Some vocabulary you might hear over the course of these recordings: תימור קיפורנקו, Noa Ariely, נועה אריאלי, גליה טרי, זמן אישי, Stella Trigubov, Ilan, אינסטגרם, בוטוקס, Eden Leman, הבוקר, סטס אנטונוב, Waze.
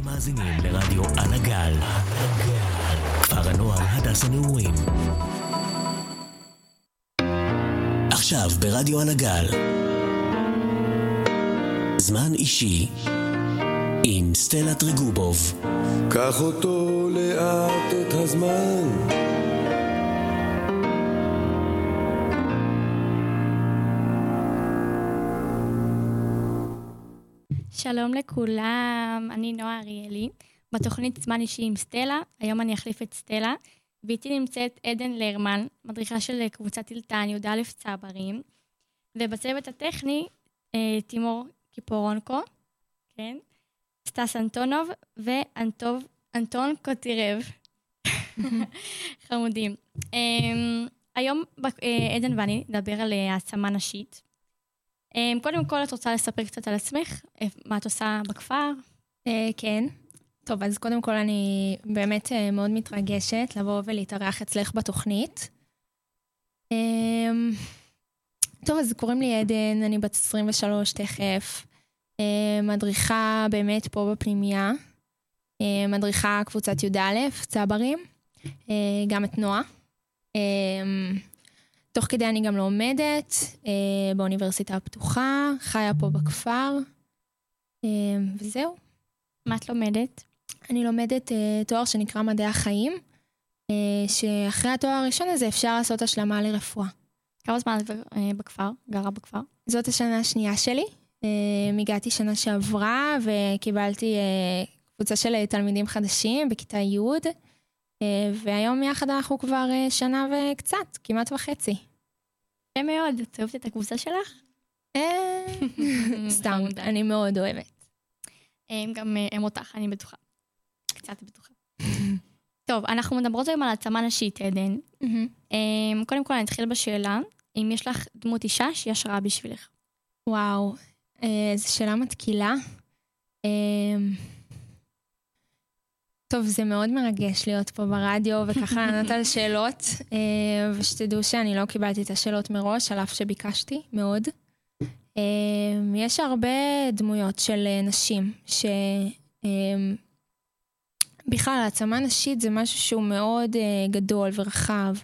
אתם מאזינים לרדיו על הגל, כפר הנוער הדס הנעורים. עכשיו ברדיו על הגל, זמן אישי עם סטלה טריגובוב. קח אותו לאט את הזמן, שלום לכולם, אני נועה אריאלי, בתוכנית זמן אישי עם סטלה. היום אני אחליף את סטלה, ואיתי נמצאת עדן לרמן, מדריכה של קבוצת אילתן, י"א צברים, ובצוות הטכני, תימור קיפורנקו, כן? סטס אנטונוב ואנטון קוטירב. חמודים. היום עדן ואני נדבר על העצמה נשית. קודם כל, את רוצה לספר קצת על עצמך? מה את עושה בכפר? כן. טוב, אז קודם כל אני באמת מאוד מתרגשת לבוא ולהתארח אצלך בתוכנית. טוב, אז קוראים לי עדן, אני בת 23 תכף. מדריכה באמת פה בפנימיה. מדריכה קבוצת י"א, צברים. גם את נועה. תוך כדי אני גם לומדת באוניברסיטה הפתוחה, חיה פה בכפר, וזהו. מה את לומדת? אני לומדת תואר שנקרא מדעי החיים, שאחרי התואר הראשון הזה אפשר לעשות השלמה לרפואה. כמה זמן בכפר? גרה בכפר? זאת השנה השנייה שלי. הגעתי שנה שעברה וקיבלתי קבוצה של תלמידים חדשים בכיתה י', והיום יחד אנחנו כבר שנה וקצת, כמעט וחצי. זה מאוד, את אוהבת את הקבוצה שלך? סתם, אני מאוד אוהבת. גם הם אותך, אני בטוחה. קצת בטוחה. טוב, אנחנו מדברות היום על העצמה נשית, עדן. קודם כל, אני אתחיל בשאלה, אם יש לך דמות אישה שהיא השראה בשבילך. וואו, זו שאלה מתקילה. טוב, זה מאוד מרגש להיות פה ברדיו, וככה ענת על שאלות, ושתדעו שאני לא קיבלתי את השאלות מראש, על אף שביקשתי, מאוד. יש הרבה דמויות של נשים, שבכלל, העצמה נשית זה משהו שהוא מאוד גדול ורחב.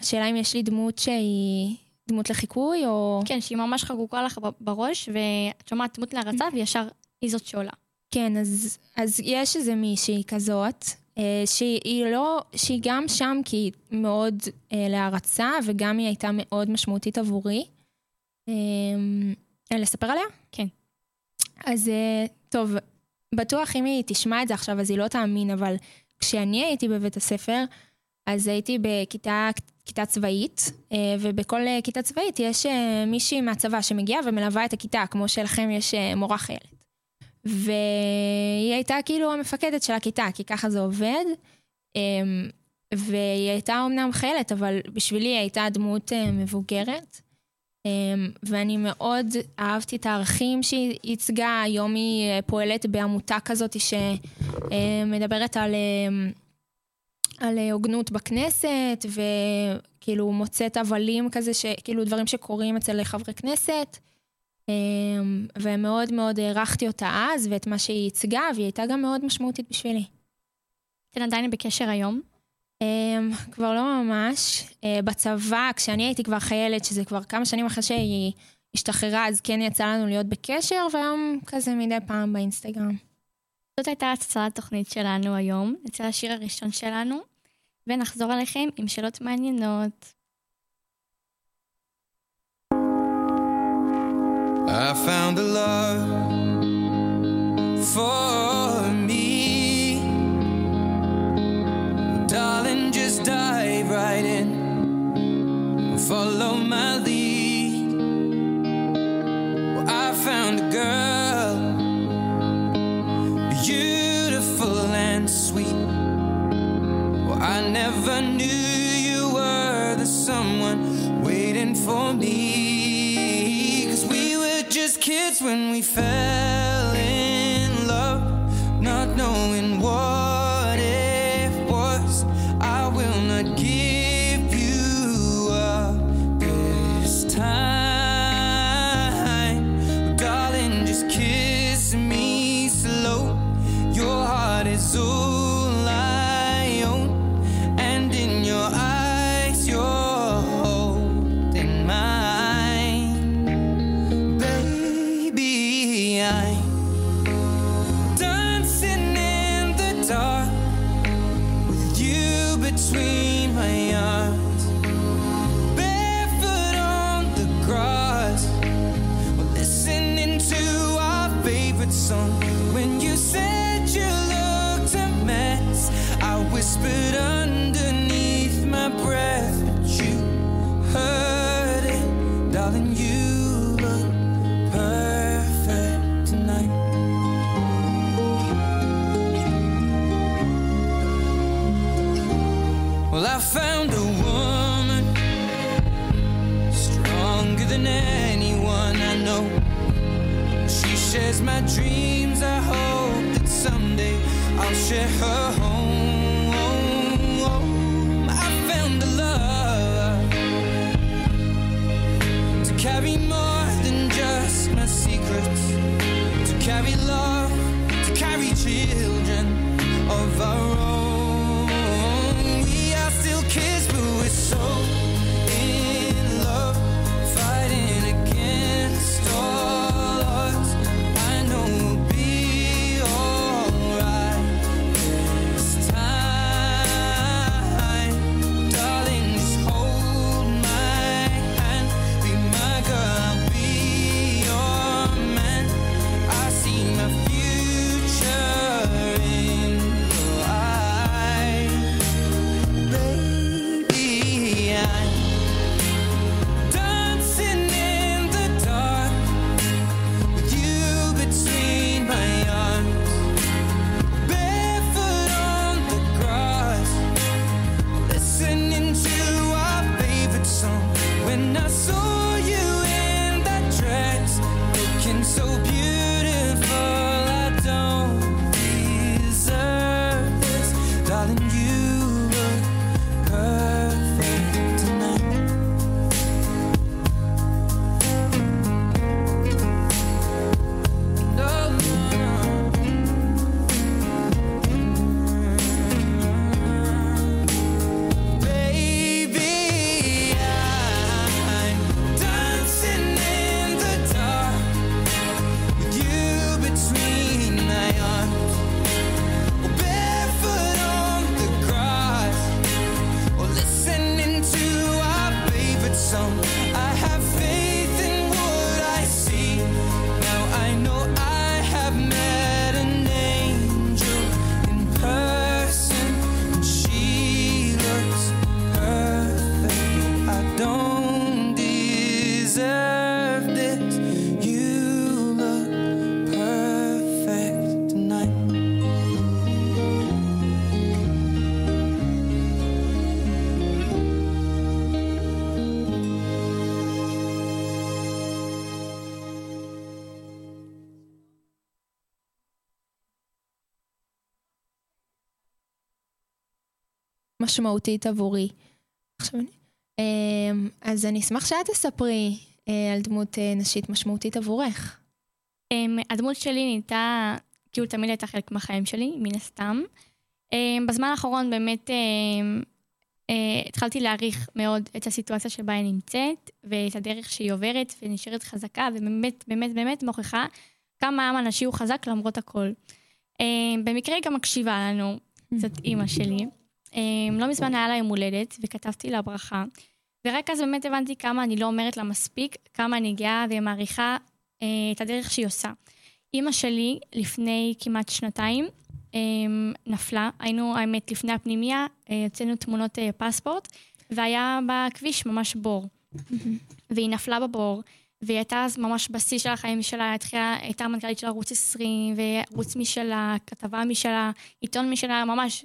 השאלה אם יש לי דמות שהיא דמות לחיקוי, או... כן, שהיא ממש חגוקה לך בראש, ואת שומעת דמות להרצה, וישר היא זאת שעולה. כן, אז יש איזה מישהי כזאת, שהיא גם שם, כי היא מאוד להרצה, וגם היא הייתה מאוד משמעותית עבורי. לספר עליה? כן. אז טוב, בטוח אם היא תשמע את זה עכשיו, אז היא לא תאמין, אבל כשאני הייתי בבית הספר, אז הייתי בכיתה צבאית, ובכל כיתה צבאית יש מישהי מהצבא שמגיעה ומלווה את הכיתה, כמו שלכם יש מורה חיילת. והיא הייתה כאילו המפקדת של הכיתה, כי ככה זה עובד, והיא הייתה אמנם חיילת, אבל בשבילי היא הייתה דמות מבוגרת, ואני מאוד אהבתי את הערכים שהיא ייצגה. היום היא פועלת בעמותה כזאת שמדברת על הוגנות בכנסת, וכאילו מוצאת אבלים כזה, כאילו דברים שקורים אצל חברי כנסת, ומאוד מאוד הערכתי אותה אז, ואת מה שהיא ייצגה, והיא הייתה גם מאוד משמעותית בשבילי. אתן עדיין בקשר היום? כבר לא ממש. בצבא, כשאני הייתי כבר חיילת, שזה כבר כמה שנים אחרי שהיא השתחררה, אז כן יצא לנו להיות בקשר, והיום כזה מדי פעם באינסטגרם. זאת הייתה הצצה לתוכנית שלנו היום, נצא לשיר הראשון שלנו, ונחזור אליכם עם שאלות מעניינות. I found a love for me, darling, just dive right in, follow my lead. Well, I found a girl, beautiful and sweet. Well, I never knew you were the someone waiting for me. Just kids when we fell in love, not knowing what it was. I will not give you up this time, darling, just kiss me slow. משמעותית עבורי. אז אני אשמח שאת תספרי על דמות נשית משמעותית עבורך. הדמות שלי נהייתה, כאילו תמיד הייתה חלק מהחיים שלי, מן הסתם. בזמן האחרון באמת התחלתי להעריך מאוד את הסיטואציה שבה היא נמצאת, ואת הדרך שהיא עוברת ונשארת חזקה, ובאמת באמת באמת מוכיחה כמה העם הנשי הוא חזק למרות הכל. במקרה היא גם מקשיבה לנו, זאת אמא שלי. לא מזמן היה לה יום הולדת, וכתבתי לה ברכה, ורק אז באמת הבנתי כמה אני לא אומרת לה מספיק, כמה אני גאה ומעריכה את הדרך שהיא עושה. אמא שלי לפני כמעט 2 נפלה, היינו האמת לפני הפנימיה, יוצאנו תמונות פספורט, והיה בכביש ממש בור, והיא נפלה בבור, והיא הייתה אז ממש בשיא של החיים שלה, הייתה המנכ"לית של ערוץ 20, וערוץ משלה, כתבה משלה, עיתון משלה, ממש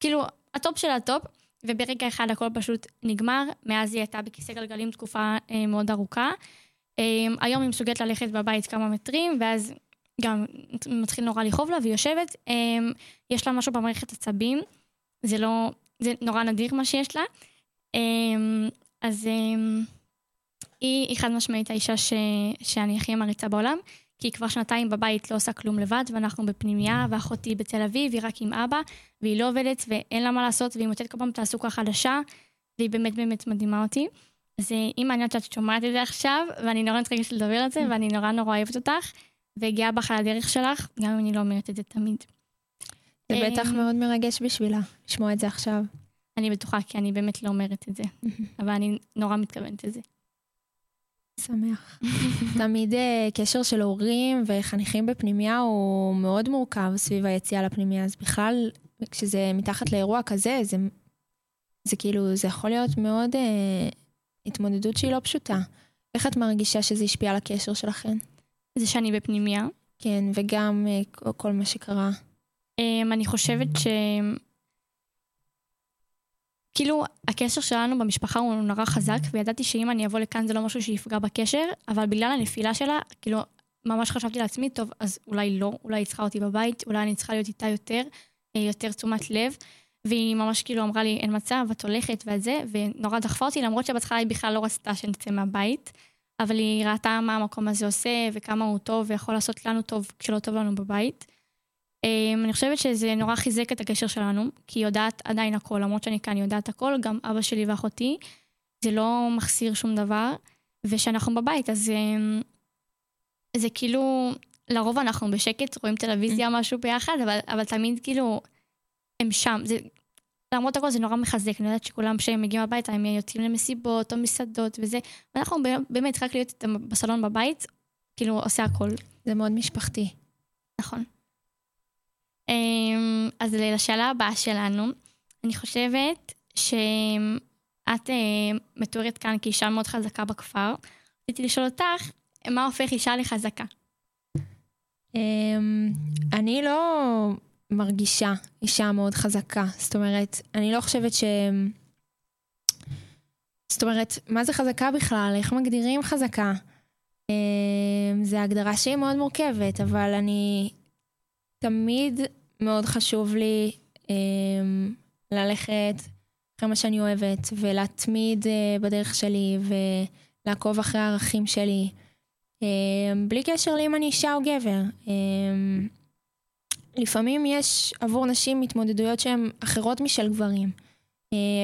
כאילו הטופ של הטופ, וברגע אחד הכל פשוט נגמר, מאז היא הייתה בכיסא גלגלים תקופה מאוד ארוכה, היום היא מסוגלת ללכת בבית כמה מטרים, ואז גם מתחיל נורא לחוב לה, והיא יושבת, יש לה משהו במערכת עצבים, זה נורא נדיר מה שיש לה, אז היא חד משמעית האישה שאני הכי מעריצה בעולם, כי כבר שנתיים בבית לא עושה כלום לבד, ואנחנו בפנימיה, ואחותי בתל אביב, היא רק עם אבא, והיא לא עובדת, ואין לה מה לעשות, והיא מוצאת כל פעם תעסוקה חדשה, והיא באמת באמת מדהימה אותי. אז היא מעניינת שאת שומעת את זה עכשיו, ואני נורא מתרגשת לדבר על זה, ואני נורא אוהבת אותך, והגיעה בך על הדרך שלך, גם אם אני לא אומרת את זה תמיד. זה בטח מאוד מרגש בשבילה, לשמוע את זה עכשיו. אני בטוחה, כי אני באמת לא אומרת את זה, אבל אני נורא מתכוונת לזה. שמח. תמיד קשר של הורים וחניכים בפנימיה הוא מאוד מורכב סביב היציאה לפנימיה, אז בכלל כשזה מתחת לאירוע כזה, זה כאילו, זה יכול להיות מאוד התמודדות שהיא לא פשוטה. איך את מרגישה שזה השפיע על הקשר שלכן? זה שאני בפנימיה. כן, וגם כל מה שקרה. אני חושבת ש... כאילו, הקשר שלנו במשפחה הוא נורא חזק, וידעתי שאם אני אבוא לכאן זה לא משהו שיפגע בקשר, אבל בגלל הנפילה שלה, כאילו, ממש חשבתי לעצמי, טוב, אז אולי לא, אולי היא צריכה אותי בבית, אולי אני צריכה להיות איתה יותר תשומת לב, והיא ממש כאילו אמרה לי, אין מצב, את הולכת ואת זה, ונורא דחפה אותי, למרות שבהתחלה היא בכלל לא רצתה שנצא מהבית, אבל היא ראתה מה המקום הזה עושה, וכמה הוא טוב, ויכול לעשות לנו טוב כשלא טוב לנו בבית. אני חושבת שזה נורא חיזק את הקשר שלנו, כי היא יודעת עדיין הכל, למרות שאני כאן יודעת הכל, גם אבא שלי ואחותי, זה לא מחסיר שום דבר, ושאנחנו בבית, אז זה כאילו, לרוב אנחנו בשקט, רואים טלוויזיה משהו ביחד, אבל תמיד כאילו, הם שם, למרות הכל זה נורא מחזק, אני יודעת שכולם שהם מגיעים הביתה, הם יוצאים למסיבות או מסעדות וזה, ואנחנו באמת רק להיות בסלון בבית, כאילו עושה הכל. זה מאוד משפחתי. נכון. אז לשאלה הבאה שלנו, אני חושבת שאת מתוארת כאן כאישה מאוד חזקה בכפר. רציתי לשאול אותך, מה הופך אישה לחזקה? אני לא מרגישה אישה מאוד חזקה. זאת אומרת, אני לא חושבת ש... זאת אומרת, מה זה חזקה בכלל? איך מגדירים חזקה? זו הגדרה שהיא מאוד מורכבת, אבל אני... תמיד מאוד חשוב לי ללכת אחרי מה שאני אוהבת, ולהתמיד בדרך שלי, ולעקוב אחרי הערכים שלי, בלי קשר לי אם אני אישה או גבר. לפעמים יש עבור נשים התמודדויות שהן אחרות משל גברים,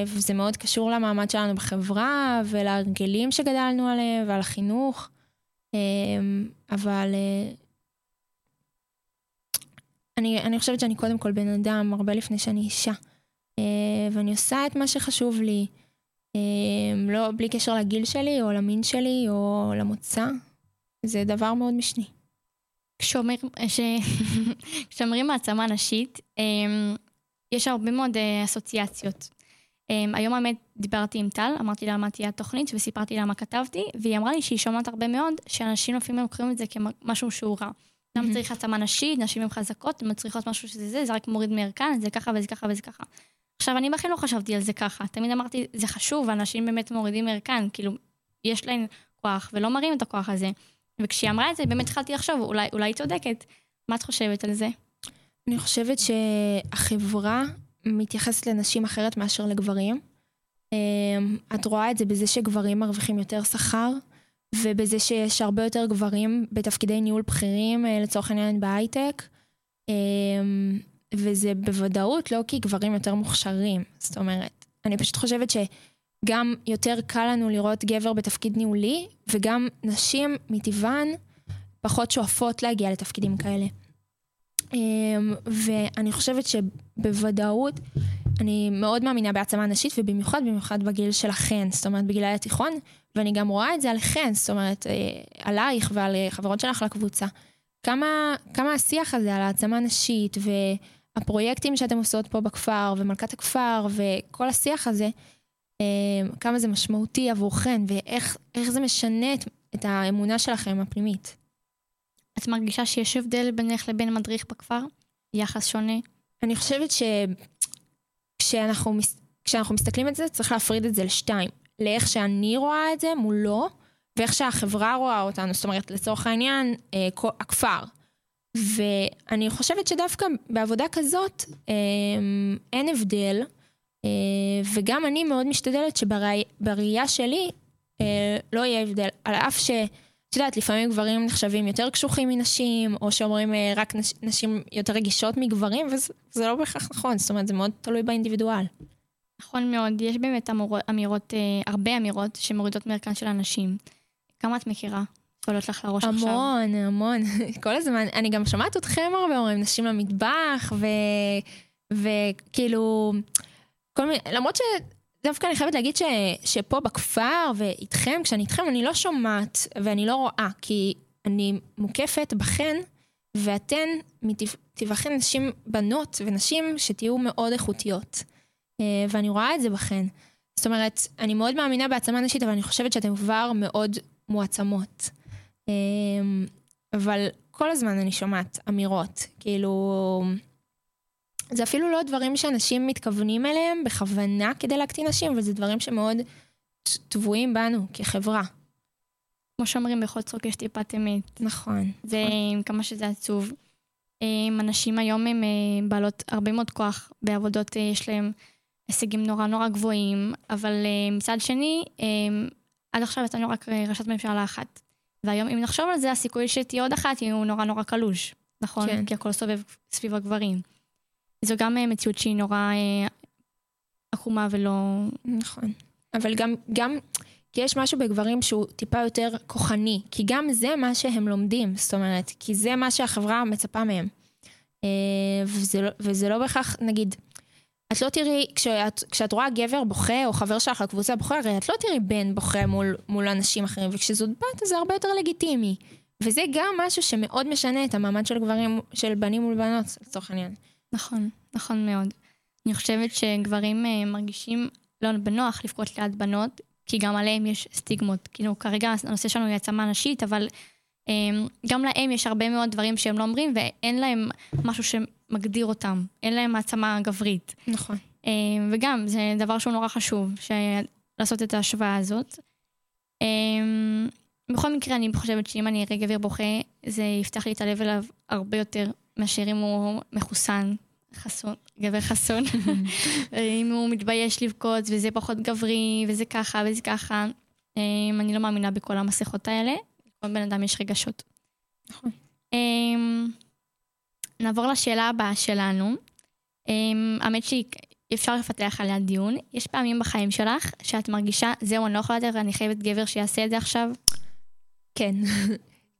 וזה מאוד קשור למעמד שלנו בחברה, ולהרגלים שגדלנו עליהם, ועל החינוך, אבל... אני חושבת שאני קודם כל בן אדם, הרבה לפני שאני אישה. ואני עושה את מה שחשוב לי, לא בלי קשר לגיל שלי, או למין שלי, או למוצא. זה דבר מאוד משני. כשאומרים מעצמה נשית, יש הרבה מאוד אסוציאציות. היום האמת דיברתי עם טל, אמרתי לה מה תהיה התוכנית, וסיפרתי לה מה כתבתי, והיא אמרה לי שהיא שומעת הרבה מאוד, שאנשים לפעמים לוקחים את זה כמשהו שהוא רע. גם צריך עצמה נשית, נשים הן חזקות, הן מצריכות משהו שזה זה, זה רק מוריד מערכן, זה ככה וזה ככה וזה ככה. עכשיו, אני בכלל לא חשבתי על זה ככה, תמיד אמרתי, זה חשוב, אנשים באמת מורידים מערכן, כאילו, יש להן כוח, ולא מראים את הכוח הזה. וכשהיא אמרה את זה, באמת התחלתי לחשוב, אולי היא צודקת. מה את חושבת על זה? אני חושבת שהחברה מתייחסת לנשים אחרת מאשר לגברים. את רואה את זה בזה שגברים מרוויחים יותר שכר, ובזה שיש הרבה יותר גברים בתפקידי ניהול בכירים, לצורך העניין בהייטק, וזה בוודאות לא כי גברים יותר מוכשרים, זאת אומרת, אני פשוט חושבת שגם יותר קל לנו לראות גבר בתפקיד ניהולי, וגם נשים מטבען פחות שואפות להגיע לתפקידים כאלה. ואני חושבת שבוודאות, אני מאוד מאמינה בעצמה נשית, ובמיוחד בגיל שלכן, זאת אומרת, בגילי התיכון, ואני גם רואה את זה עליכן, זאת אומרת, עלייך ועל חברות שלך לקבוצה. כמה השיח הזה על העצמה נשית, והפרויקטים שאתם עושות פה בכפר, ומלכת הכפר, וכל השיח הזה, כמה זה משמעותי עבורכן, ואיך זה משנה את האמונה שלכם הפנימית. את מרגישה שיש הבדל בינך לבין מדריך בכפר? יחס שונה? אני חושבת ש... כשאנחנו מסתכלים על זה, צריך להפריד את זה לשתיים. לאיך שאני רואה את זה מולו, ואיך שהחברה רואה אותנו, זאת אומרת, לצורך העניין, הכפר. ואני חושבת שדווקא בעבודה כזאת, אין הבדל, וגם אני מאוד משתדלת שבראייה שלי, לא יהיה הבדל, על אף את יודעת, לפעמים גברים נחשבים יותר קשוחים מנשים, או שאומרים רק נשים יותר רגישות מגברים, וזה לא בהכרח נכון, זאת אומרת, זה מאוד תלוי באינדיבידואל. נכון מאוד, יש באמת אמירות, הרבה אמירות שמורידות מרקן של אנשים. כמה את מכירה? עולות לך לראש עכשיו. המון, המון. כל הזמן, אני גם שמעת אתכם הרבה, אומרים נשים למטבח, וכאילו, כל מיני, למרות ש... דווקא אני חייבת להגיד שפה בכפר ואיתכם, כשאני איתכם אני לא שומעת ואני לא רואה, כי אני מוקפת בכן, ואתן תבחן נשים בנות ונשים שתהיו מאוד איכותיות. ואני רואה את זה בכן. זאת אומרת, אני מאוד מאמינה בעצמה נשית, אבל אני חושבת שאתן כבר מאוד מועצמות. אבל כל הזמן אני שומעת אמירות, כאילו... זה אפילו לא דברים שאנשים מתכוונים אליהם בכוונה כדי להקטין נשים, אבל זה דברים שמאוד טבועים בנו כחברה. כמו שאומרים, בכל צחוק יש טיפת אמת. נכון. זה כמה שזה עצוב. אנשים היום הם בעלות הרבה מאוד כוח בעבודות, יש להם הישגים נורא נורא גבוהים, אבל מצד שני, עד עכשיו הייתה נורא רק ראשת ממשלה אחת. והיום אם נחשוב על זה, הסיכוי שתהיה עוד אחת יהיו נורא נורא קלוש. נכון? כן. כי הכל סובב סביב הגברים. זו גם מציאות שהיא נורא עקומה ולא... נכון. אבל גם כי יש משהו בגברים שהוא טיפה יותר כוחני, כי גם זה מה שהם לומדים, זאת אומרת, כי זה מה שהחברה מצפה מהם. וזה לא בכך, נגיד, את לא תראי, כשאת רואה גבר בוכה, או חבר שלך לקבוצה בוכה, הרי את לא תראי בן בוכה מול אנשים אחרים, וכשזאת בת, זה הרבה יותר לגיטימי. וזה גם משהו שמאוד משנה את המעמד של גברים, של בנים מול בנות, לצורך העניין. נכון, נכון מאוד. אני חושבת שגברים מרגישים לא בנוח לבכות ליד בנות, כי גם עליהם יש סטיגמות. כאילו, כרגע הנושא שלנו היא עצמה נשית, אבל גם להם יש הרבה מאוד דברים שהם לא אומרים, ואין להם משהו שמגדיר אותם. אין להם עצמה גברית. נכון. וגם, זה דבר שהוא נורא חשוב, לעשות את ההשוואה הזאת. בכל מקרה, אני חושבת שאם אני אראה גבר בוכה, זה יפתח לי את הלב אליו הרבה יותר מאשר אם הוא מחוסן, חסון, גבר חסון. אם הוא מתבייש לבכות, וזה פחות גברי, וזה ככה, וזה ככה. אני לא מאמינה בכל המסכות האלה. לכל בן אדם יש רגשות. נכון. נעבור לשאלה הבאה שלנו. האמת שאפשר לפתח עליה דיון. יש פעמים בחיים שלך שאת מרגישה, זהו, אני לא יכולה יותר, אני חייבת גבר שיעשה את זה עכשיו? כן.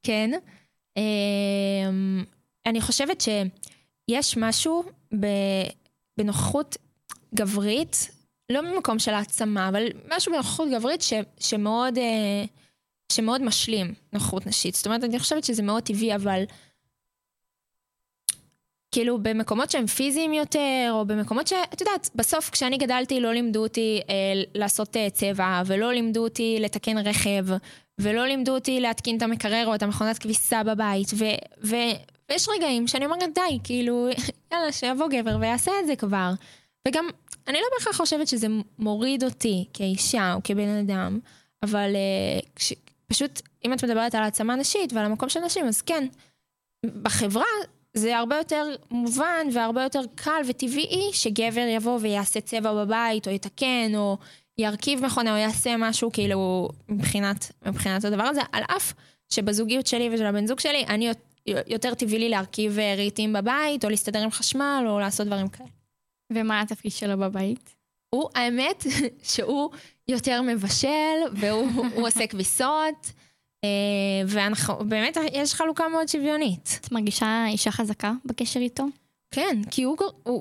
כן. אני חושבת שיש משהו בנוכחות גברית, לא ממקום של העצמה, אבל משהו בנוכחות גברית שמאוד משלים נוכחות נשית. זאת אומרת, אני חושבת שזה מאוד טבעי, אבל כאילו במקומות שהם פיזיים יותר, או במקומות שאת יודעת, בסוף כשאני גדלתי לא לימדו אותי לעשות צבע, ולא לימדו אותי לתקן רכב, ולא לימדו אותי להתקין את המקרר או את המכונת כביסה בבית, ויש רגעים שאני אומרת די, כאילו, יאללה, שיבוא גבר ויעשה את זה כבר. וגם, אני לא בכלל חושבת שזה מוריד אותי כאישה או כבן אדם, אבל פשוט, אם את מדברת על העצמה נשית ועל המקום של נשים, אז כן, בחברה זה הרבה יותר מובן והרבה יותר קל וטבעי שגבר יבוא ויעשה צבע בבית, או יתקן, או ירכיב מכונה, או יעשה משהו, כאילו, מבחינת הדבר הזה, על אף שבזוגיות שלי ושל הבן זוג שלי, אני יותר טבעי לי להרכיב רהיטים בבית, או להסתדר עם חשמל, או לעשות דברים כאלה. ומה התפקיד שלו בבית? הוא, האמת, שהוא יותר מבשל, והוא עושה כביסות, ובאמת יש חלוקה מאוד שוויונית. את מרגישה אישה חזקה בקשר איתו? כן, כי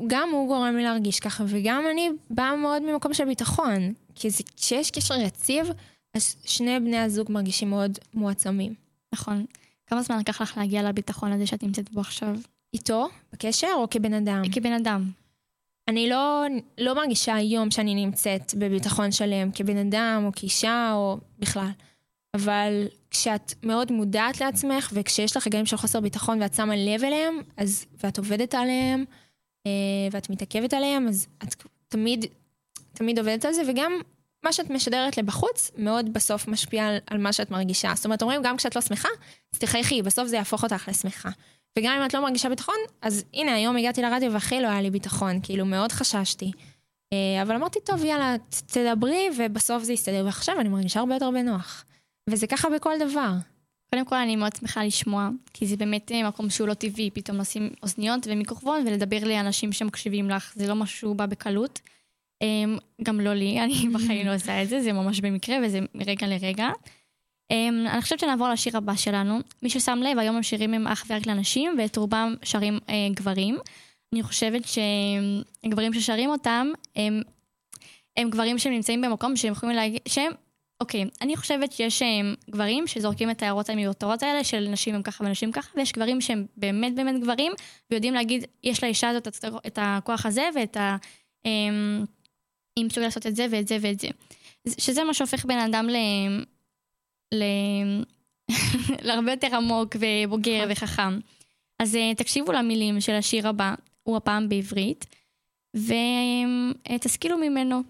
גם הוא גורם לי להרגיש ככה, וגם אני באה מאוד ממקום של ביטחון, כי כשיש קשר יציב, אז שני בני הזוג מרגישים מאוד מועצמים. נכון. כמה זמן לקח לך להגיע לביטחון הזה שאת נמצאת בו עכשיו? איתו? בקשר או כבן אדם? כבן אדם. אני לא מרגישה היום שאני נמצאת בביטחון שלם, כבן אדם או כאישה או בכלל. אבל כשאת מאוד מודעת לעצמך, וכשיש לך רגעים של חוסר ביטחון ואת שמה לב אליהם, אז, ואת עובדת עליהם, ואת מתעכבת עליהם, אז את תמיד עובדת על זה, וגם מה שאת משדרת לבחוץ, מאוד בסוף משפיע על מה שאת מרגישה. זאת אומרת, אומרים, גם כשאת לא שמחה, אז תחייכי, בסוף זה יהפוך אותך לשמחה. וגם אם את לא מרגישה ביטחון, אז הנה, היום הגעתי לרדיו ואחרי לא היה לי ביטחון, כאילו מאוד חששתי. אבל אמרתי, טוב, יאללה, תדברי, ובסוף זה יסתדר. ועכשיו אני מרגישה הרבה יותר בנוח. וזה ככה בכל דבר. קודם כל אני מאוד שמחה לשמוע, כי זה באמת מקום שהוא לא טבעי, פתאום לשים אוזניות ומיקרופון ולדבר לאנשים שמקשיבים לך, זה לא משהו בא בקלות, גם לא לי, אני בחיים לא עושה את זה, זה ממש במקרה וזה רגע לרגע. אני חושבת שנעבור לשיר הבא שלנו. מי ששם לב, היום השירים הם אך ורק לנשים, ואת רובם שרים גברים. אני חושבת שגברים ששרים אותם, הם גברים שהם נמצאים במקום שהם יכולים להגיד, שהם, אוקיי, אני חושבת שיש גברים שזורקים את ההערות המיותרות האלה, של נשים הם ככה ונשים ככה, ויש גברים שהם באמת באמת גברים, ויודעים להגיד, יש לאישה הזאת את הכוח הזה, ואת ה... היא מסוגל לעשות את זה ואת זה ואת זה. שזה מה שהופך בן אדם להרבה יותר עמוק ובוגר וחכם. אז תקשיבו למילים של השיר הבא, הוא הפעם בעברית, ותשכילו ממנו.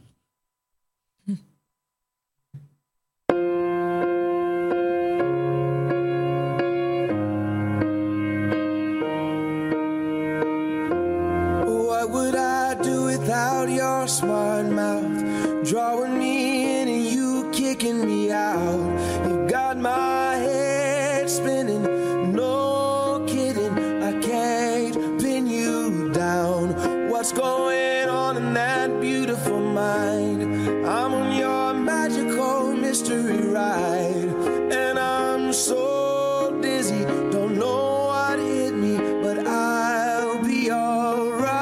What would I do without your smart mouth, drawing me in and you kicking me out? You've got my head spinning, no kidding, I can't pin you down. What's going on in that beautiful mind? I'm on your magical mystery ride, and I'm so dizzy, don't know what hit me, but I'll be all right.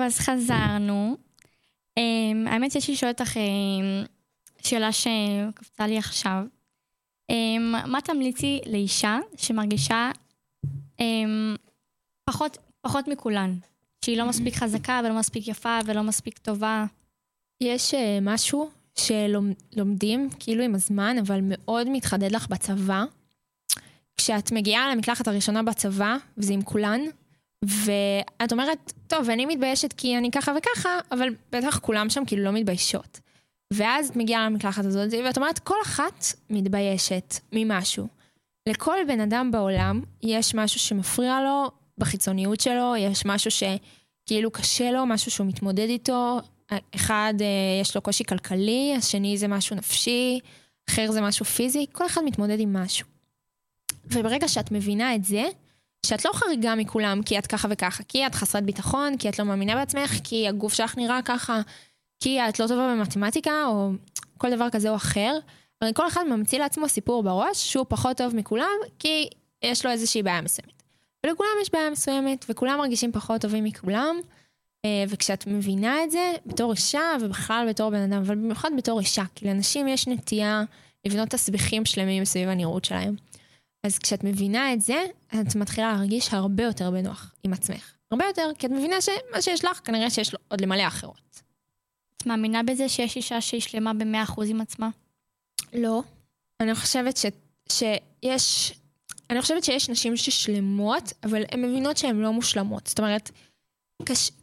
טוב, אז חזרנו. האמת יש לי שואל אותך שאלה שקפצה לי עכשיו. מה תמליצי לאישה שמרגישה פחות מכולן? שהיא לא מספיק חזקה ולא מספיק יפה ולא מספיק טובה? יש משהו שלומדים כאילו עם הזמן, אבל מאוד מתחדד לך בצבא. כשאת מגיעה למקלחת הראשונה בצבא, וזה עם כולן, ואת אומרת, טוב, אני מתביישת כי אני ככה וככה, אבל בטח כולם שם כאילו לא מתביישות. ואז את מגיעה למקלחת הזאת, ואת אומרת, כל אחת מתביישת ממשהו. לכל בן אדם בעולם יש משהו שמפריע לו בחיצוניות שלו, יש משהו שכאילו קשה לו, משהו שהוא מתמודד איתו. אחד יש לו קושי כלכלי, השני זה משהו נפשי, אחר זה משהו פיזי, כל אחד מתמודד עם משהו. וברגע שאת מבינה את זה, שאת לא חריגה מכולם, כי את ככה וככה, כי את חסרת ביטחון, כי את לא מאמינה בעצמך, כי הגוף שלך נראה ככה, כי את לא טובה במתמטיקה, או כל דבר כזה או אחר. הרי כל אחד ממציא לעצמו סיפור בראש, שהוא פחות טוב מכולם, כי יש לו איזושהי בעיה מסוימת. ולכולם יש בעיה מסוימת, וכולם מרגישים פחות טובים מכולם, וכשאת מבינה את זה, בתור אישה, ובכלל בתור בן אדם, אבל במיוחד בתור אישה, כי לאנשים יש נטייה לבנות תסביכים שלמים סביב הנראות שלהם. אז כשאת מבינה את זה, את מתחילה להרגיש הרבה יותר בנוח עם עצמך. הרבה יותר, כי את מבינה שמה שיש לך, כנראה שיש לו עוד למלא אחרות. את מאמינה בזה שיש אישה שהיא שלמה ב-100% עם עצמה? לא. אני חושבת שיש נשים ששלמות, אבל הן מבינות שהן לא מושלמות. זאת אומרת,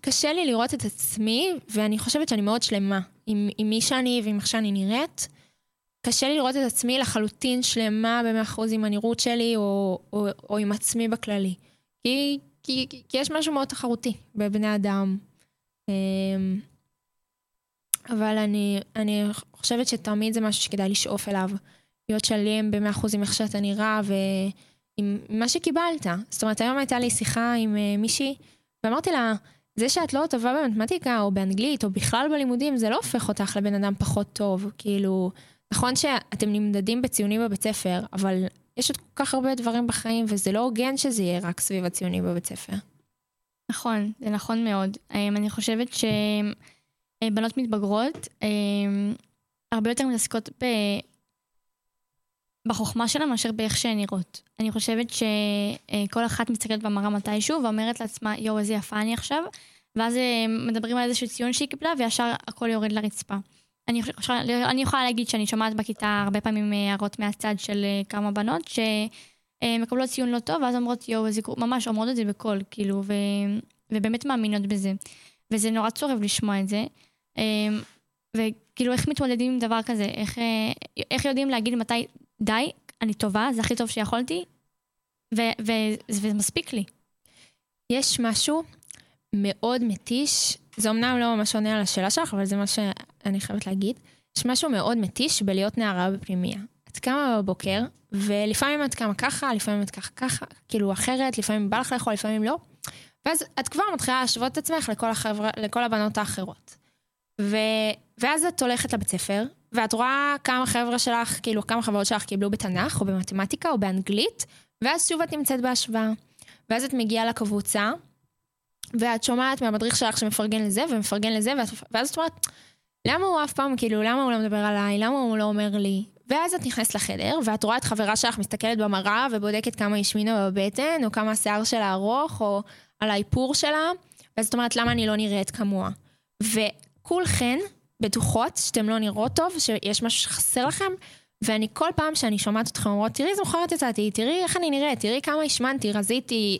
קשה לי לראות את עצמי, ואני חושבת שאני מאוד שלמה עם מי שאני ועם איך שאני נראית. קשה לי לראות את עצמי לחלוטין שלמה ב-100% עם הנראות שלי, או עם עצמי בכללי. כי יש משהו מאוד תחרותי בבני אדם. אבל אני חושבת שתמיד זה משהו שכדאי לשאוף אליו. להיות שלם ב-100% עם איך שאתה נראה, ועם מה שקיבלת. זאת אומרת, היום הייתה לי שיחה עם מישהי, ואמרתי לה, זה שאת לא טובה במתמטיקה, או באנגלית, או בכלל בלימודים, זה לא הופך אותך לבן אדם פחות טוב. כאילו, נכון שאתם נמדדים בציונים בבית ספר, אבל יש עוד כל כך הרבה דברים בחיים, וזה לא הוגן שזה יהיה רק סביב הציונים בבית ספר. נכון, זה נכון מאוד. אני חושבת שבנות מתבגרות, הרבה יותר מתעסקות בחוכמה שלה, מאשר באיך שהן נראות. אני חושבת שכל אחת מסתכלת במראה מתישהו, ואומרת לעצמה, יואו, איזה יפה אני עכשיו, ואז מדברים על איזשהו ציון שהיא קיבלה, וישר הכל יורד לרצפה. אני יכולה להגיד שאני שומעת בכיתה הרבה פעמים הערות מהצד של כמה בנות, שמקבלות ציון לא טוב, ואז אומרות, יואו, ממש אומרות את זה בכל, כאילו, ובאמת מאמינות בזה. וזה נורא צורב לשמוע את זה. וכאילו, איך מתמודדים עם דבר כזה? איך יודעים להגיד מתי, די, אני טובה, זה הכי טוב שיכולתי, וזה מספיק לי. יש משהו מאוד מתיש, זה אמנם לא ממש עונה על השאלה שלך, אבל זה מה שאני חייבת להגיד, יש משהו מאוד מתיש בלהיות נערה בפנימיה. את קמה בבוקר, ולפעמים את קמה ככה, לפעמים את ככה, כאילו אחרת, לפעמים בא לך לאכול, לפעמים לא, ואז את כבר מתחילה להשוות את עצמך לכל הבנות האחרות. ואז את הולכת לבית ספר, ואת רואה כמה חבר'ה שלך, כאילו כמה חברות שלך קיבלו בתנך, או במתמטיקה, או באנגלית, ואז שוב את נמצאת בהשוואה. ואז את מגיעה לקבוצה, ואת שומעת מהמדריך שלך שמפרגן לזה, ומפרגן לזה, ואז את אומרת, למה הוא אף פעם, כאילו, למה הוא לא מדבר עליי, למה הוא לא אומר לי? ואז את נכנסת לחדר, ואת רואה את חברה שלך מסתכלת במראה, ובודקת כמה היא שמינה בבטן, או כמה השיער שלה ארוך, או על האיפור שלה, ואז את אומרת, למה אני לא נראית כמוה? וכולכן בטוחות שאתם לא נראות טוב, שיש משהו שחסר לכם, ואני כל פעם שאני שומעת אתכם אומרות, תראי איזה מוכרת יצאתי, תראי איך אני נראית, תראי כמה השמנתי, רזיתי,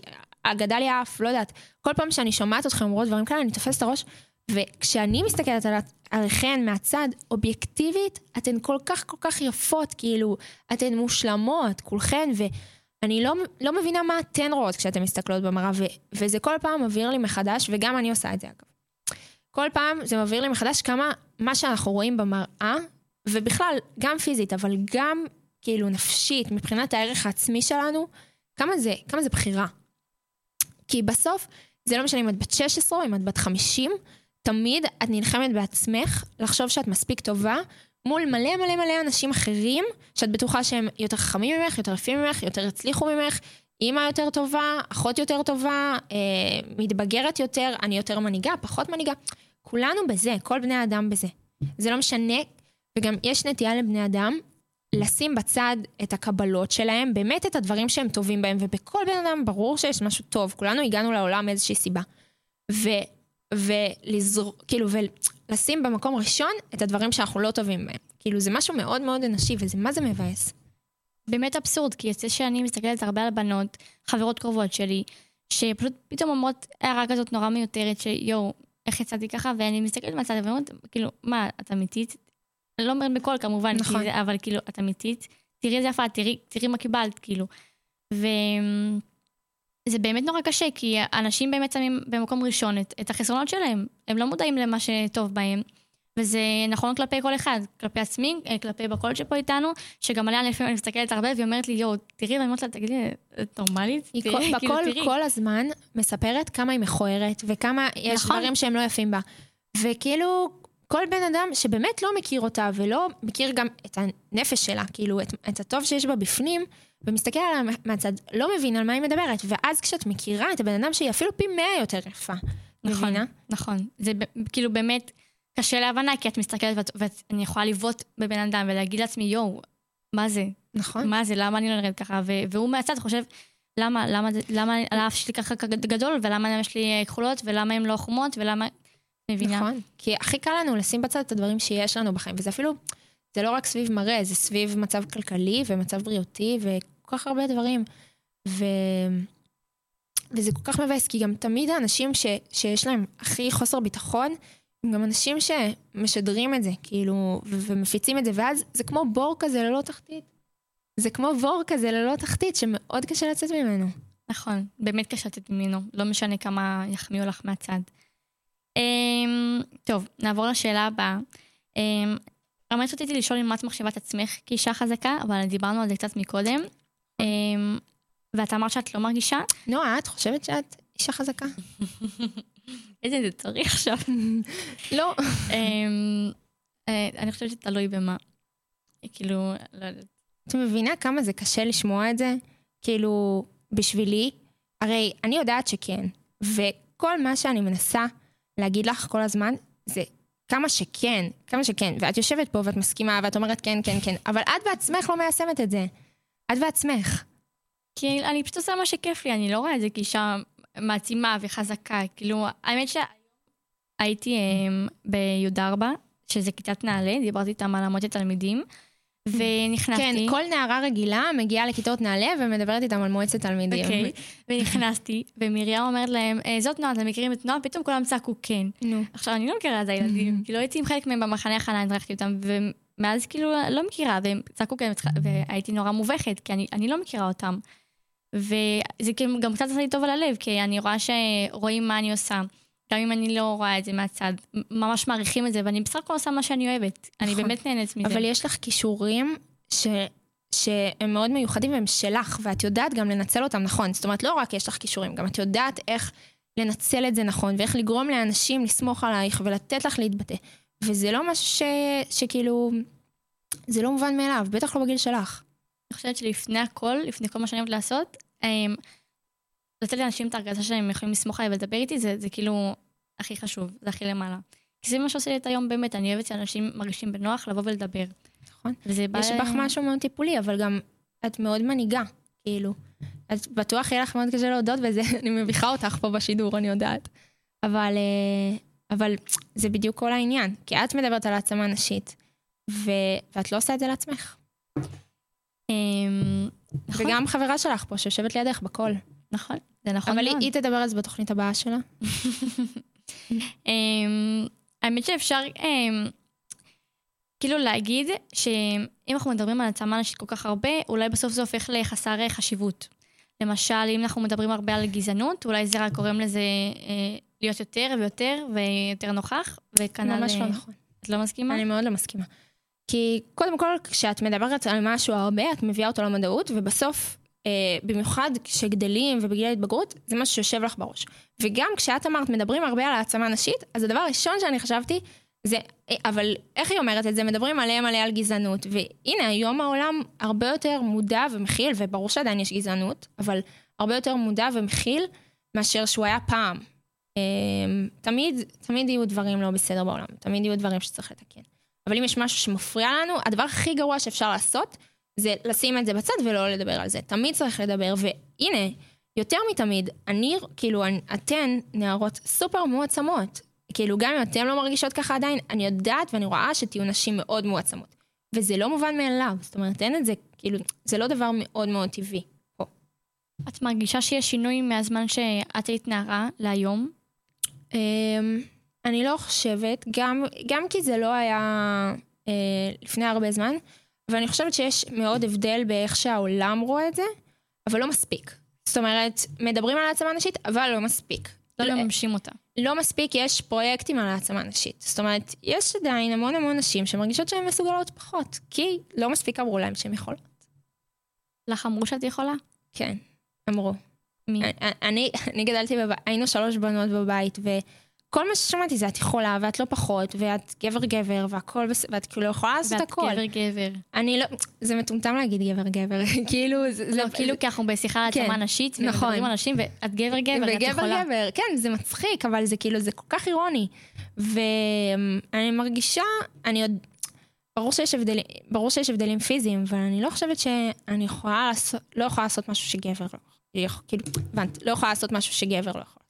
גדל לי אף, לא יודעת. כל פעם שאני שומעת אתכם אומרות דברים כאלה, אני תופסת את הראש, וכשאני מסתכלת עליכן מהצד, אובייקטיבית, אתן כל כך יפות, כאילו, אתן מושלמות, כולכן, ואני לא מבינה מה אתן רואות כשאתן מסתכלות במראה, וזה כל פעם מבהיר לי מחדש, וגם אני עושה את זה, אגב. כל פעם זה מבהיר לי מחדש כמה מה שאנחנו רואים במראה, ובכלל גם פיזית, אבל גם כאילו נפשית, מבחינת הערך העצמי שלנו, כמה זה בחירה. כי בסוף, זה לא משנה אם את בת 16 או אם את בת 50, תמיד את נלחמת בעצמך לחשוב שאת מספיק טובה, מול מלא מלא מלא אנשים אחרים, שאת בטוחה שהם יותר חכמים ממך, יותר יפים ממך, יותר הצליחו ממך, אימא יותר טובה, אחות יותר טובה, מתבגרת יותר, אני יותר מנהיגה, פחות מנהיגה. כולנו בזה, כל בני האדם בזה. זה לא משנה, וגם יש נטייה לבני אדם לשים בצד את הקבלות שלהם, באמת את הדברים שהם טובים בהם, ובכל בן אדם ברור שיש משהו טוב, כולנו הגענו לעולם איזושהי סיבה. ולשים במקום ראשון את הדברים שאנחנו לא טובים בהם. כאילו זה משהו מאוד מאוד אנושי, וזה מה זה מבאס. באמת אבסורד, כי יוצא שאני מסתכלת הרבה על בנות, חברות קרובות שלי, שפשוט פתאום אומרות הערה כזאת נורא מיותרת, שיו, איך יצאתי ככה, ואני מסתכלת מהצד, ואומרת, כאילו, מה, את אמיתית? אני לא אומרת בכל כמובן, נכון. כי זה, אבל כאילו, את אמיתית? תראי איזה יפה, תראי מה קיבלת, כאילו. וזה באמת נורא קשה, כי אנשים באמת שמים במקום ראשון את החסרונות שלהם, הם לא מודעים למה שטוב בהם, וזה נכון כלפי כל אחד, כלפי עצמי, כלפי בכל שפה איתנו, שגם עליה לפעמים אני מסתכלת הרבה, והיא אומרת לי, יו, תראי, ואני אומרת לה, תגידי, את נורמלית? היא כל הזמן מספרת כמה היא מכוערת, וכמה יש דברים שהם לא יפים בה. וכאילו, כל בן אדם שבאמת לא מכיר אותה, ולא מכיר גם את הנפש שלה, כאילו, את הטוב שיש בה בפנים, ומסתכל עליה מהצד, לא מבין על מה היא מדברת, ואז כשאת מכירה את הבן אדם שהיא אפילו פי 100 יותר יפה. נכון, נכון. זה כאילו באמת קשה להבנה, כי את מסתכלת ואני יכולה לבוט בבן אדם ולהגיד לעצמי, יו, מה זה? נכון. מה זה? למה אני לא נראית ככה? והוא מהצד חושב, למה האף שלי ככה גדול, ולמה יש לי כחולות, ולמה הן לא חומות, ולמה... מבינה? נכון. כי הכי קל לנו לשים בצד את הדברים שיש לנו בחיים, וזה אפילו, זה לא רק סביב מראה, זה סביב מצב כלכלי, ומצב בריאותי, וכל כך הרבה דברים. וזה כל כך מבאס, כי גם תמיד האנשים שיש להם הכי חוסר ביטחון, גם אנשים שמשדרים את זה, כאילו, ומפיצים את זה, ואז זה כמו בור כזה ללא תחתית. זה כמו בור כזה ללא תחתית, שמאוד קשה לצאת ממנו. נכון, באמת קשה לצאת ממנו, לא משנה כמה יחמיאו לך מהצד. טוב, נעבור לשאלה הבאה. רמת רציתי לשאול אם את מחשבת עצמך כאישה חזקה, אבל דיברנו על זה קצת מקודם, ואת אמרת שאת לא מרגישה. נועה, את חושבת שאת אישה חזקה? איזה זה צריך עכשיו? לא. אני חושבת שתלוי במה. כאילו, לא יודעת. את מבינה כמה זה קשה לשמוע את זה? כאילו, בשבילי, הרי אני יודעת שכן, וכל מה שאני מנסה להגיד לך כל הזמן, זה כמה שכן, כמה שכן, ואת יושבת פה ואת מסכימה, ואת אומרת כן, כן, כן, אבל את בעצמך לא מיישמת את זה. את בעצמך. כי אני פשוט עושה מה שכיף לי, אני לא רואה את זה, כי שם... מעצימה וחזקה, כאילו, האמת שהייתי בי"ד 4, שזה כיתת נעלה, דיברתי איתם על מועצת תלמידים, ונכנסתי... כן, כל נערה רגילה מגיעה לכיתות נעלה, ומדברת איתם על מועצת תלמידים. אוקיי, ונכנסתי, ומרים אומרת להם, זאת נועה, אתם מכירים את נועה? פתאום כולם צעקו כן. עכשיו, אני לא מכירה את הילדים, כאילו, הייתי עם חלק מהם במחנה החנה, הדרכתי אותם, ומאז כאילו לא מכירה, והם צעקו כן, והייתי נורא מובכת, כי אני לא מכירה אותם. וזה גם קצת עשה לי טוב על הלב, כי אני רואה שרואים מה אני עושה, גם אם אני לא רואה את זה מהצד, ממש מעריכים את זה, ואני בסך הכל עושה מה שאני אוהבת, אני באמת נהנית מזה. אבל יש לך כישורים שהם מאוד מיוחדים, והם שלך, ואת יודעת גם לנצל אותם נכון, זאת אומרת לא רק יש לך כישורים, גם את יודעת איך לנצל את זה נכון, ואיך לגרום לאנשים לסמוך עלייך, ולתת לך להתבטא, וזה לא משהו שכאילו, זה לא מובן מאליו, בטח לא בגיל שלך. אני חושבת שלפני הכל, לפני כל מה שאני אוהבת לעשות, לתת לאנשים את הרגשה שהם יכולים לסמוך עליי ולדבר איתי, זה כאילו הכי חשוב, זה הכי למעלה. כי זה מה שעושה לי את היום באמת, אני אוהבת שאנשים מרגישים בנוח לבוא ולדבר. נכון. יש בך משהו מאוד טיפולי, אבל גם את מאוד מנהיגה, כאילו. את בטוח יהיה לך מאוד קשה להודות, וזה, אני מביכה אותך פה בשידור, אני יודעת. אבל זה בדיוק כל העניין, כי את מדברת על העצמה נשית, ואת לא עושה את זה לעצמך. וגם חברה שלך פה שיושבת לידך בכל. נכון, זה נכון. אבל היא תדבר על זה בתוכנית הבאה שלה. האמת שאפשר כאילו להגיד שאם אנחנו מדברים על עצמה נשית כל כך הרבה, אולי בסוף זה הופך לחסר חשיבות. למשל, אם אנחנו מדברים הרבה על גזענות, אולי זה רק גורם לזה להיות יותר ויותר ויותר נוכח. ממש לא נכון. את לא מסכימה? אני מאוד לא מסכימה. כי קודם כל, כשאת מדברת על משהו הרבה, את מביאה אותו למודעות, ובסוף, במיוחד כשגדלים ובגיל ההתבגרות, זה משהו שיושב לך בראש. וגם כשאת אמרת, מדברים הרבה על העצמה נשית, אז הדבר הראשון שאני חשבתי, זה, אבל איך היא אומרת את זה? מדברים עליהם עליה על גזענות. והנה, היום העולם הרבה יותר מודע ומכיל, וברור שעדיין יש גזענות, אבל הרבה יותר מודע ומכיל מאשר שהוא היה פעם. תמיד יהיו דברים לא בסדר בעולם, תמיד יהיו דברים שצריך לתקן. אבל אם יש משהו שמפריע לנו, הדבר הכי גרוע שאפשר לעשות, זה לשים את זה בצד ולא לדבר על זה. תמיד צריך לדבר, והנה, יותר מתמיד, אתן נערות סופר מועצמות. כאילו, גם אם אתן לא מרגישות ככה עדיין, אני יודעת ואני רואה שתהיו נשים מאוד מועצמות. וזה לא מובן מאליו. זאת אומרת, אין את זה, כאילו, זה לא דבר מאוד מאוד טבעי. את מרגישה שיש שינוי מהזמן שאת היית נערה להיום? אני לא חושבת, גם כי זה לא היה לפני הרבה זמן, אבל אני חושבת שיש מאוד הבדל באיך שהעולם רואה את זה, אבל לא מספיק. זאת אומרת, מדברים על העצמה נשית, אבל לא מספיק. לא ממשים אותה. לא מספיק, יש פרויקטים על העצמה נשית. זאת אומרת, יש עדיין המון נשים שמרגישות שהן מסוגלות פחות, כי לא מספיק אמרו להם שהן יכולות. לך אמרו שאת יכולה? כן, אמרו. מי? אני גדלתי, היינו 3 בנות בבית, וכל מה ששמעתי זה, את יכולה, ואת לא פחות, ואת גבר, ואת כאילו יכולה לעשות הכל. ואת גבר. אני לא, זה מטומטם להגיד גבר, כאילו, זה לא, כאילו ככה, בשיחה על עצמה נשית, ומדברים על נשים, ואת גבר, ואת יכולה. וגבר, כן, זה מצחיק, אבל זה כאילו, זה כל כך אירוני. ואני מרגישה, אני עוד, ברור שיש הבדלים פיזיים, אבל אני לא חושבת שאני יכולה לעשות, לא יכולה לעשות משהו שגבר לא יכול. כאילו, הבנת, לא יכולה לעשות משהו שגבר לא יכול.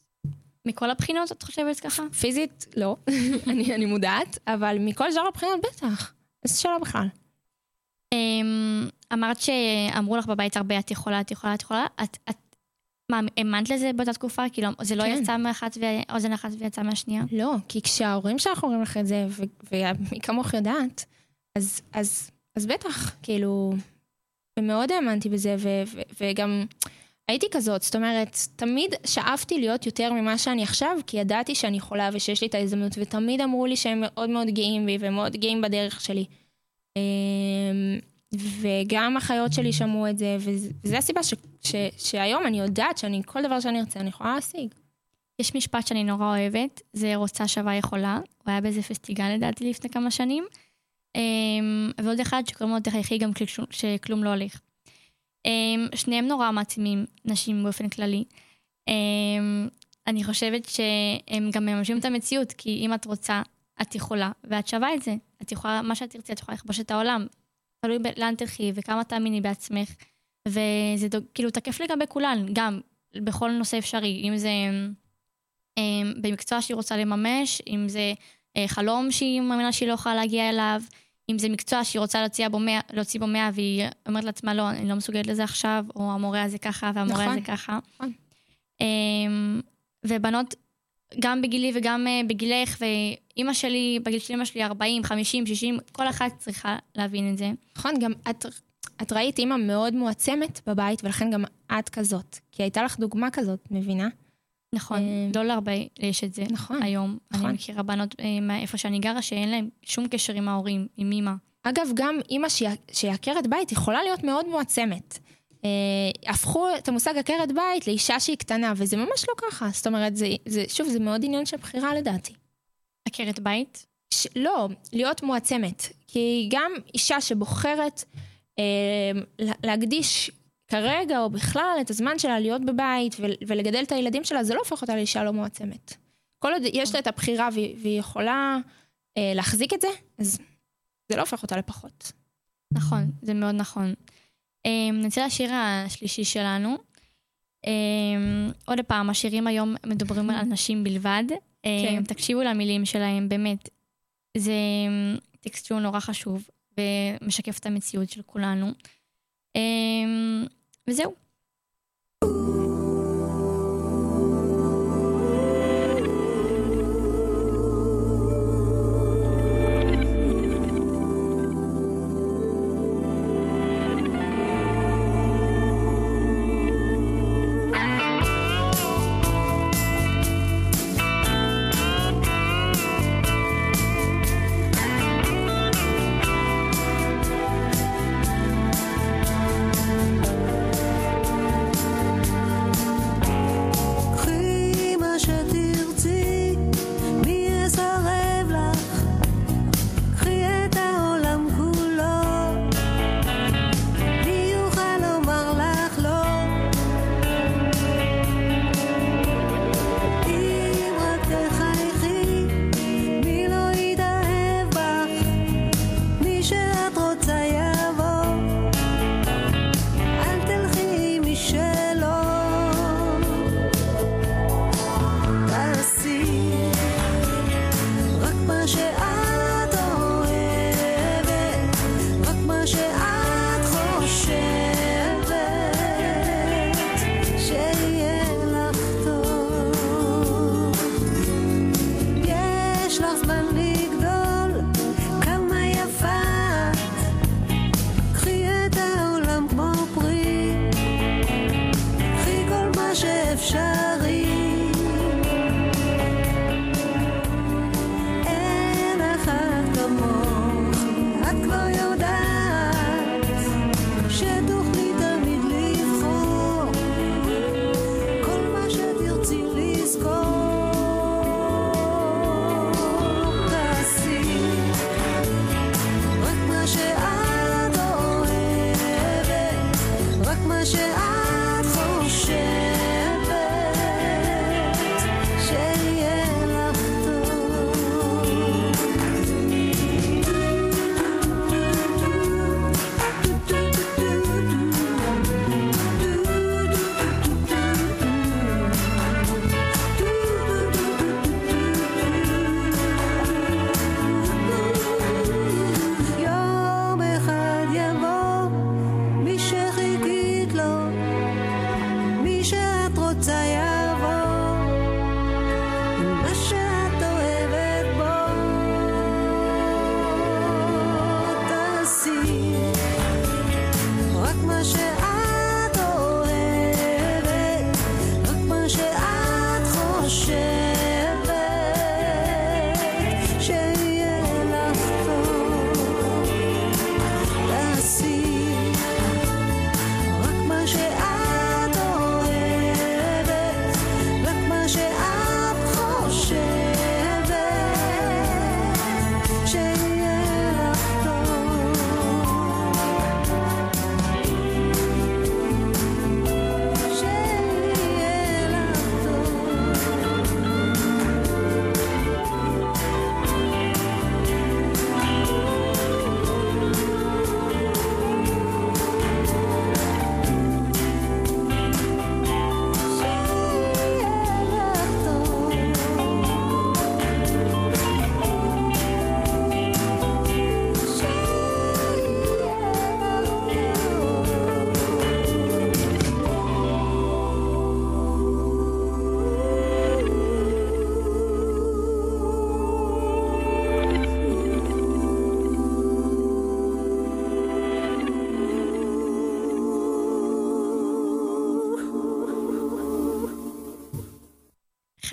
מכל הבחינות את חושבת ככה? פיזית, לא. אני מודעת, אבל מכל שאר הבחינות בטח. אז שלא בכלל. אמרת שאמרו לך בבית הרבה, את יכולה. מה, האמנת לזה באותה תקופה? כאילו, זה לא יצא מאחת ואוזן אחת ויצא מהשנייה? לא, כי כשההורים שלך אומרים לך את זה, וכמוך יודעת, אז בטח, כאילו, ומאוד האמנתי בזה, וגם הייתי כזאת, זאת אומרת, תמיד שאפתי להיות יותר ממה שאני עכשיו, כי ידעתי שאני יכולה ושיש לי את ההזדמנות, ותמיד אמרו לי שהם מאוד מאוד גאים בי, ומאוד גאים בדרך שלי. וגם החיות שלי שמעו את זה, וזה הסיבה שהיום אני יודעת שאני, כל דבר שאני ארצה, אני יכולה להשיג. יש משפט שאני נורא אוהבת, זה רוצה שווה יכולה, הוא היה באיזה פסטיגל לדעתי לפני כמה שנים, ועוד אחד שקוראים לו תחייכי גם כשכלום לא הולך. שניהם נורא מעצימים נשים באופן כללי. אני חושבת שהם גם ממשים את המציאות, כי אם את רוצה, את יכולה, ואת שווה את זה. את יכולה, מה שאת תרצה, את יכולה לכבוש את העולם. תלוי לאן תלכי, וכמה תאמיני בעצמך. וזה כאילו תקף לגבי כולן, גם בכל נושא אפשרי, אם זה במקצוע שהיא רוצה לממש, אם זה חלום שהיא מאמינה שהיא לא יכולה להגיע אליו, אם זה מקצוע שהיא רוצה להוציא בו 100, והיא אומרת לעצמה, לא, אני לא מסוגלת לזה עכשיו, או המורה הזה ככה, והמורה הזה ככה. ובנות, גם בגילי וגם בגילך, ואמא שלי, בגיל של אמא שלי, 40, 50, 60, כל אחת צריכה להבין את זה. נכון, גם את ראית אמא מאוד מועצמת בבית, ולכן גם את כזאת, כי הייתה לך דוגמה כזאת, מבינה? נכון, לא להרבה יש את זה היום. אני מכירה בנות איפה שאני גרה, שאין להם שום קשר עם ההורים, עם אמא. אגב, גם אמא שהיא עקרת בית, יכולה להיות מאוד מועצמת. הפכו את המושג עקרת בית לאישה שהיא קטנה, וזה ממש לא ככה. זאת אומרת, שוב, זה מאוד עניין של בחירה לדעתי. עקרת בית? לא, להיות מועצמת. כי גם אישה שבוחרת להקדיש כרגע או בכלל את הזמן שלה להיות בבית ולגדל את הילדים שלה, זה לא הופך אותה לאישה לא מועצמת. כל עוד יש לה את הבחירה והיא יכולה להחזיק את זה, אז זה לא הופך אותה לפחות. נכון, זה מאוד נכון. נצא לשיר השלישי שלנו. עוד פעם, השירים היום מדברים על נשים בלבד. תקשיבו למילים שלהם, באמת. זה טקסטור נורא חשוב ומשקף את המציאות של כולנו. וזהו.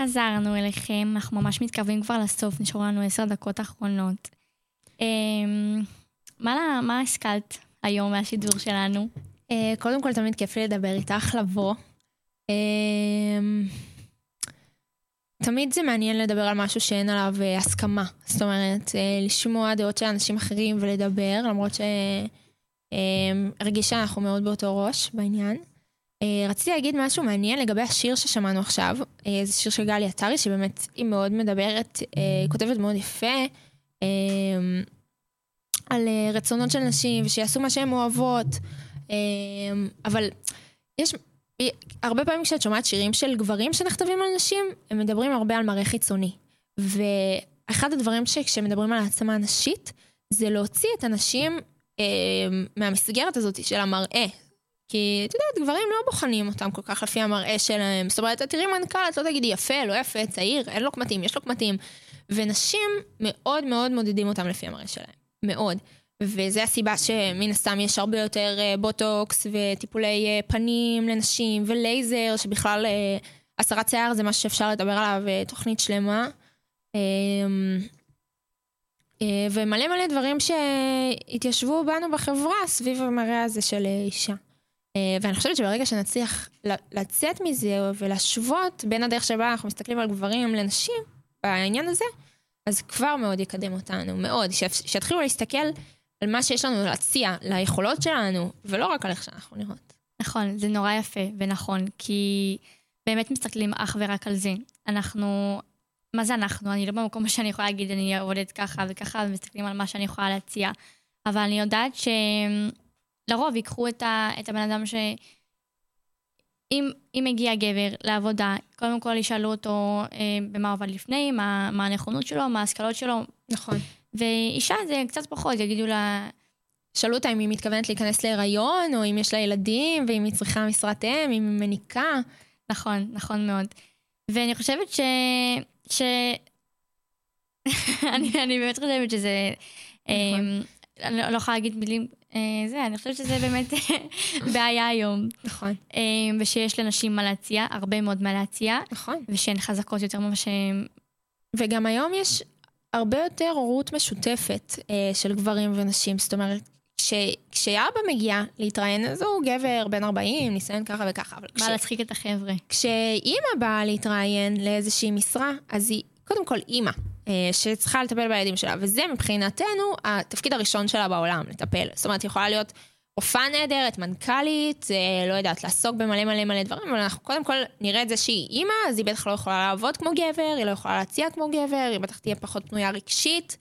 חזרנו אליכם, אנחנו ממש מתקרבים כבר לסוף, נשארו לנו 10 דקות האחרונות. מה השכלת היום מהשידור שלנו? קודם כל תמיד כיף לי לדבר איתך, לבוא. תמיד זה מעניין לדבר על משהו שאין עליו הסכמה, זאת אומרת, לשמוע דעות של אנשים אחרים ולדבר, למרות שהרגישה אנחנו מאוד באותו ראש בעניין. רציתי להגיד משהו מעניין לגבי השיר ששמענו עכשיו, זה שיר של גליה טרי, שבאמת היא מאוד מדברת, כותבת מאוד יפה, על רצונות של נשים, ושיעשו מה שהן אוהבות, אבל יש, הרבה פעמים כשאת שומעת שירים של גברים שנכתבים על נשים, הם מדברים הרבה על מראה חיצוני, ואחד הדברים שכשמדברים על העצמה הנשית, זה להוציא את הנשים מהמסגרת הזאת של המראה, כי, אתה יודעת, גברים לא בוחנים אותם כל כך לפי המראה שלהם. זאת אומרת, תראי מנכ"ל, את לא תגידי יפה, לא יפה, צעיר, אין לו קמטים, יש לו קמטים. ונשים מאוד מאוד מודדים אותם לפי המראה שלהם. מאוד. וזה הסיבה שמן הסתם יש הרבה יותר בוטוקס וטיפולי פנים לנשים ולייזר, שבכלל הסרת שיער זה משהו שאפשר לדבר עליו, תוכנית שלמה. ומלא מלא דברים שהתיישבו בנו בחברה סביב המראה הזה של אישה. ואני חושבת שברגע שנצליח לצאת מזה ולשוות בין הדרך שבה אנחנו מסתכלים על גברים לנשים בעניין הזה, אז כבר מאוד יקדם אותנו, מאוד. שיתחילו להסתכל על מה שיש לנו להציע, ליכולות שלנו, ולא רק על איך שאנחנו נראות. נכון, זה נורא יפה ונכון, כי באמת מסתכלים אך ורק על זה. אנחנו, מה זה אנחנו? אני לא במקום שאני יכולה להגיד, אני עובדת ככה וככה, ומסתכלים על מה שאני יכולה להציע. אבל אני יודעת ש... לרוב ייקחו את הבן אדם שאם הגיע גבר לעבודה, קודם כל ישאלו אותו במה עובד לפני, מה הנכונות שלו, מה ההשכלות שלו. נכון. ואישה זה קצת פחות, יגידו לה... שאלו אותה אם היא מתכוונת להיכנס להיריון, או אם יש לה ילדים, ואם היא צריכה משרת אם, אם היא מניקה. נכון, נכון מאוד. ואני חושבת אני באמת חושבת שזה... אני לא יכולה להגיד מילים... אני חושבת שזה באמת בעיה היום. נכון. ושיש לנשים מה להציע, הרבה מאוד מה להציע. נכון. ושהן חזקות יותר ממה שהן... וגם היום יש הרבה יותר הורות משותפת של גברים ונשים. זאת אומרת, כשאבא מגיע להתראיין, אז הוא גבר בן 40, ניסיון ככה וככה. בא להצחיק את החבר'ה. כשאימא באה להתראיין לאיזושהי משרה, אז היא קודם כל אימא. שצריכה לטפל בילדים שלה, וזה מבחינתנו התפקיד הראשון שלה בעולם, לטפל. זאת אומרת, היא יכולה להיות הופעה נהדרת, מנכ"לית, לא יודעת, לעסוק במלא מלא מלא דברים, אבל אנחנו קודם כל נראה את זה שהיא אימא, אז היא בטח לא יכולה לעבוד כמו גבר, היא לא יכולה להציע כמו גבר, היא בטח תהיה פחות פנויה רגשית,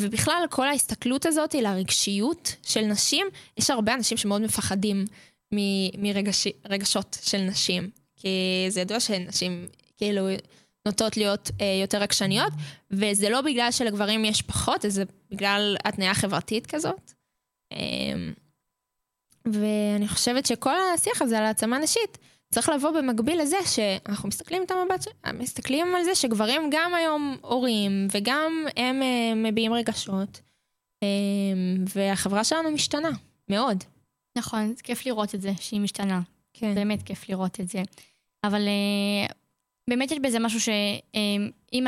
ובכלל כל ההסתכלות הזאת לרגשיות של נשים, יש הרבה אנשים שמאוד מפחדים מרגשות של נשים, כי זה ידוע שנשים כאילו נוטות להיות יותר רגשניות, וזה לא בגלל שלגברים יש פחות, זה בגלל התניה חברתית כזאת. ואני חושבת שכל השיח הזה על העצמה נשית, צריך לבוא במקביל לזה שאנחנו מסתכלים על זה שגברים גם היום הורים, וגם הם מביעים רגשות, והחברה שלנו משתנה, מאוד. נכון, זה כיף לראות את זה, שהיא משתנה. כן. באמת כיף לראות את זה. אבל באמת יש בזה משהו שאמא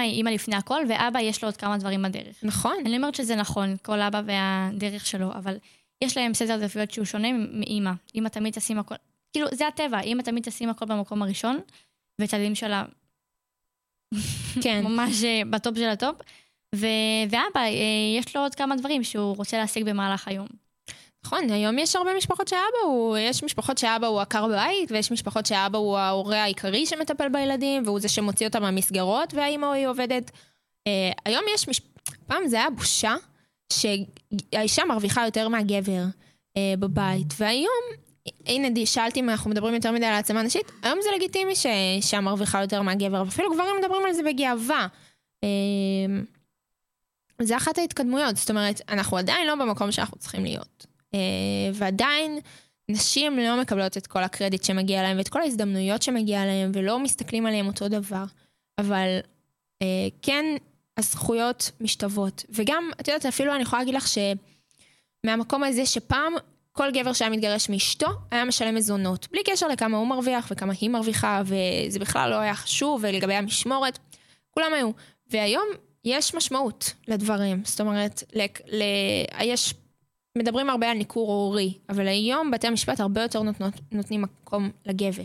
היא אמא לפני הכל, ואבא יש לו עוד כמה דברים בדרך. נכון. אני אומרת שזה נכון, כל אבא והדרך שלו, אבל יש להם סדר עדיפויות שהוא שונה מאמא. אמא תמיד תשים הכל, כאילו זה הטבע, אמא תמיד תשים הכל במקום הראשון, ואת הילדים שלה, כן. ממש בטופ של הטופ, ואבא יש לו עוד כמה דברים שהוא רוצה להשיג במהלך היום. נכון, היום יש הרבה משפחות יש משפחות שהאבא הוא עקר בבית, ויש משפחות שהאבא הוא ההורה העיקרי שמטפל בילדים, והוא זה שמוציא אותם מהמסגרות, והאימא היא עובדת. היום יש פעם זה היה בושה, שהאישה מרוויחה יותר מהגבר בבית, והיום, הנה שאלתי אם אנחנו מדברים יותר מדי על העצמה נשית, היום זה לגיטימי שהאישה מרוויחה יותר מהגבר, ואפילו גברים מדברים על זה בגאווה. זה אחת ההתקדמויות, זאת אומרת, אנחנו עדיין לא במקום שאנחנו צריכים להיות. ועדיין נשים לא מקבלות את כל הקרדיט שמגיע להם, ואת כל ההזדמנויות שמגיע להם, ולא מסתכלים עליהם אותו דבר. אבל כן, הזכויות משתוות. וגם, את יודעת, אפילו אני יכולה להגיד לך שמהמקום הזה שפעם כל גבר שהיה מתגרש מאשתו, היה משלם מזונות. בלי קשר לכמה הוא מרוויח וכמה היא מרוויחה, וזה בכלל לא היה חשוב, ולגבי המשמורת, כולם היו. והיום יש משמעות לדברים. זאת אומרת, יש מדברים הרבה על ניכור הורי, אבל היום בתי המשפט הרבה יותר נותנים מקום לגבר,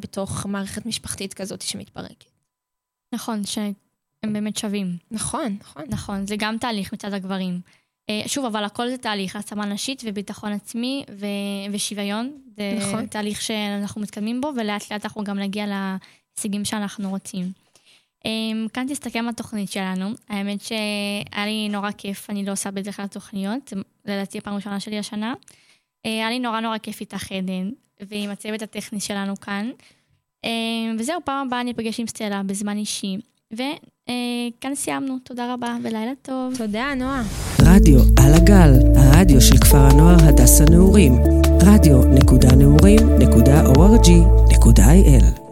בתוך מערכת משפחתית כזאת שמתפרקת. נכון, שהם באמת שווים. נכון, נכון. נכון, זה גם תהליך מצד הגברים. שוב, אבל הכל זה תהליך, העצמה נשית וביטחון עצמי ושוויון. זה נכון. תהליך שאנחנו מתקדמים בו, ולאט לאט אנחנו גם נגיע להישגים שאנחנו רוצים. כאן תסתכם התוכנית שלנו. האמת שהיה לי נורא כיף, אני לא עושה בדרך כלל תוכניות, לדעתי הפעם ראשונה שלי השנה. היה לי נורא נורא כיף איתך עדן, ועם הצוות הטכני שלנו כאן. וזהו, פעם הבאה אני אפגש עם סטלה בזמן אישי. וכאן סיימנו, תודה רבה ולילה טוב. תודה נועה. רדיו על הגל, הרדיו של כפר הנוער הדס הנעורים. radio.naurim.org.il